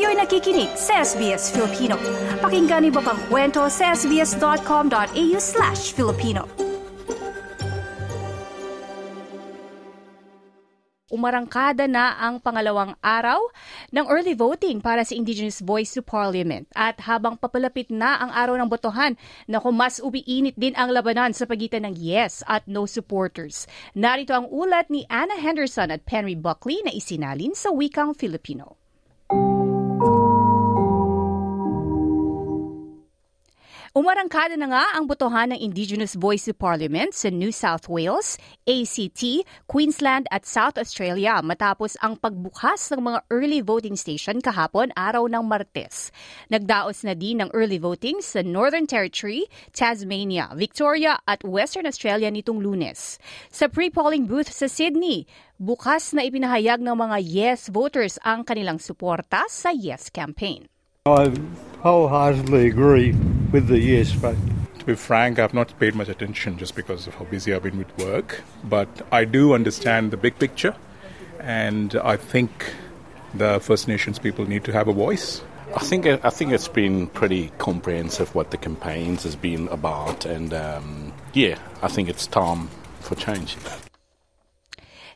Kayo'y nakikinig sa SBS Filipino. Pakinggan niyo pa ang kwento sa sbs.com.au/Filipino. Umarangkada na ang pangalawang araw ng early voting para sa Indigenous Voice to Parliament. At habang papalapit na ang araw ng botohan, naku, mas umiinit din ang labanan sa pagitan ng yes at no supporters. Narito ang ulat ni Anna Henderson at Penry Buckley na isinalin sa wikang Filipino. Umarangkada na nga ang botohan ng Indigenous Voice to Parliament sa New South Wales, ACT, Queensland at South Australia matapos ang pagbukas ng mga early voting station kahapon araw ng Martes. Nagdaos na din ng early voting sa Northern Territory, Tasmania, Victoria at Western Australia nitong Lunes. Sa pre-polling booth sa Sydney, bukas na ipinahayag ng mga yes voters ang kanilang suporta sa yes campaign. I wholeheartedly agree with the yes vote. To be frank, I've not paid much attention just because of how busy I've been with work, but I do understand the big picture, and I think the First Nations people need to have a voice. I think it's been pretty comprehensive what the campaigns has been about, and I think it's time for change.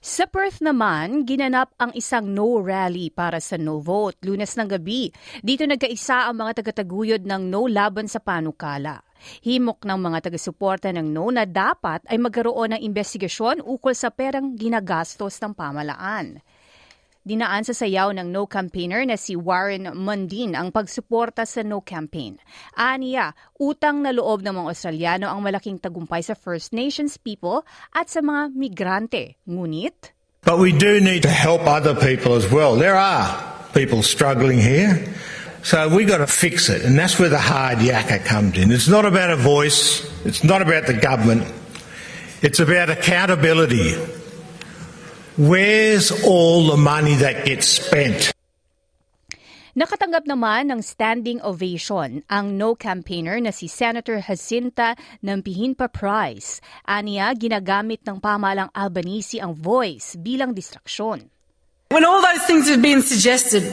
Sa Perth naman, ginanap ang isang no rally para sa no vote Lunes ng gabi. Dito nagkaisa ang mga tagataguyod ng no laban sa panukala. Himok ng mga taga-suporta ng no na dapat ay magkaroon ng investigasyon ukol sa perang ginagastos ng pamalaan. Dinaan sa sayaw ng no campaigner na si Warren Mundine ang pagsuporta sa no campaign. Aniya, utang na loob ng mga Australiano ang malaking tagumpay sa First Nations people at sa mga migrante. Ngunit, but we do need to help other people as well. There are people struggling here. So we got to fix it. And that's where the hard yakka comes in. It's not about a voice. It's not about the government. It's about accountability. Where's all the money that gets spent? Nakatanggap naman ng standing ovation ang no campaigner na si Senator Jacinta Nampijinpa Price. Aniya, ginagamit ng pamalang Albanese ang voice bilang distraksyon. When all those things have been suggested,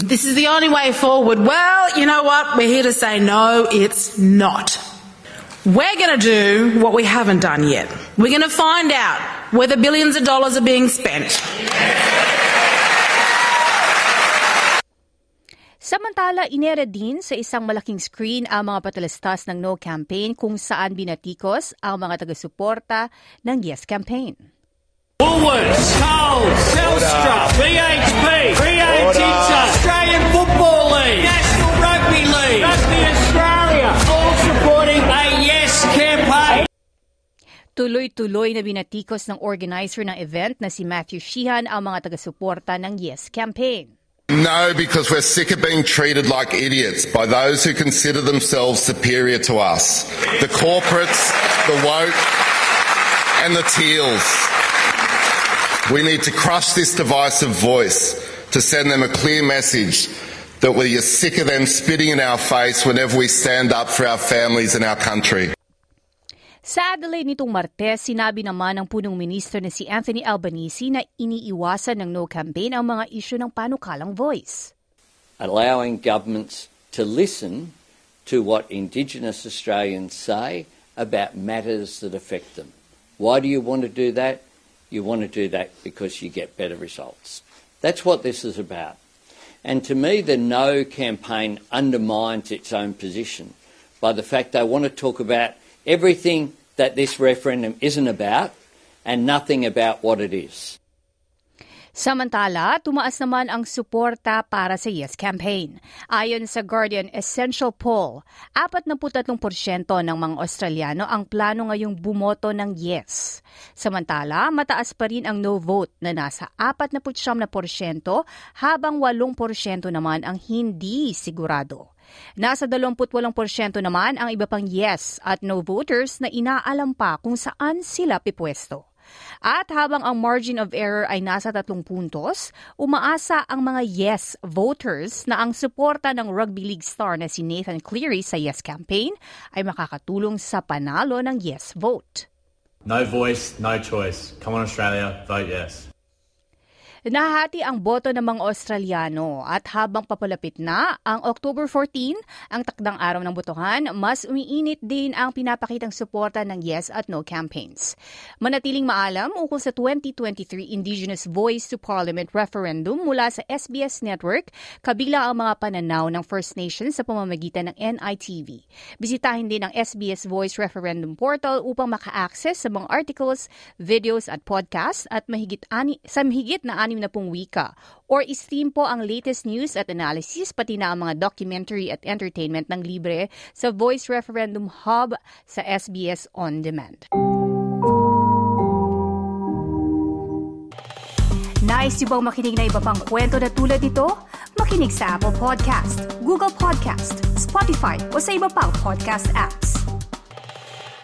this is the only way forward. Well, you know what? We're here to say no, it's not. We're going to do what we haven't done yet. We're going to find out whether billions of dollars are being spent. Samantala, inere din sa isang malaking screen ang mga patalastas ng No Campaign kung saan binatikos ang mga taga-suporta ng Yes Campaign. Woolworths, Coles, Telstra, BHP, Rio Tinto, Australian Football League, National Rugby League, Rugby Australia, all supporting a Yes Campaign. Tuloy-tuloy na binatikos ng organizer ng event na si Matthew Sheehan ang mga taga-suporta ng Yes Campaign. No, because we're sick of being treated like idiots by those who consider themselves superior to us. The corporates, the woke, and the teals. We need to crush this divisive voice to send them a clear message that we are sick of them spitting in our face whenever we stand up for our families and our country. Sa Adelaide nitong Martes, sinabi naman ng punong minister na si Anthony Albanese na iniiwasan ng no campaign ang mga isyu ng panukalang voice. Allowing governments to listen to what Indigenous Australians say about matters that affect them. Why do you want to do that? You want to do that because you get better results. That's what this is about. And to me, the no campaign undermines its own position by the fact they want to talk about everything that this referendum isn't about and nothing about what it is. Samantala, tumaas naman ang suporta para sa Yes Campaign. Ayon sa Guardian Essential Poll, 43% ng mga Australiano ang plano ngayong bumoto ng Yes. Samantala, mataas pa rin ang no vote na nasa 49%, habang 8% naman ang hindi sigurado. Nasa 28% naman ang iba pang yes at no voters na inaalam pa kung saan sila pipwesto. At habang ang margin of error ay nasa 3 puntos, umaasa ang mga yes voters na ang suporta ng rugby league star na si Nathan Cleary sa Yes Campaign ay makakatulong sa panalo ng yes vote. No voice, no choice. Come on Australia, vote yes. Nahati ang boto ng mga Australiano at habang papalapit na ang October 14, ang takdang araw ng botohan, mas umiinit din ang pinapakitang suporta ng yes at no campaigns. Manatiling maalam ukol sa 2023 Indigenous Voice to Parliament referendum mula sa SBS Network, kabila ang mga pananaw ng First Nations sa pamamagitan ng NITV. Bisitahin din ang SBS Voice Referendum Portal upang maka-access sa mga articles, videos at podcasts at mahigit na 60 wika or i-stream po ang latest news at analysis pati na ang mga documentary at entertainment ng libre sa Voice Referendum Hub sa SBS On Demand. Nice yung bang makinig na iba pang kwento na tulad ito? Makinig sa Apple Podcast, Google Podcast, Spotify o sa iba pang podcast apps.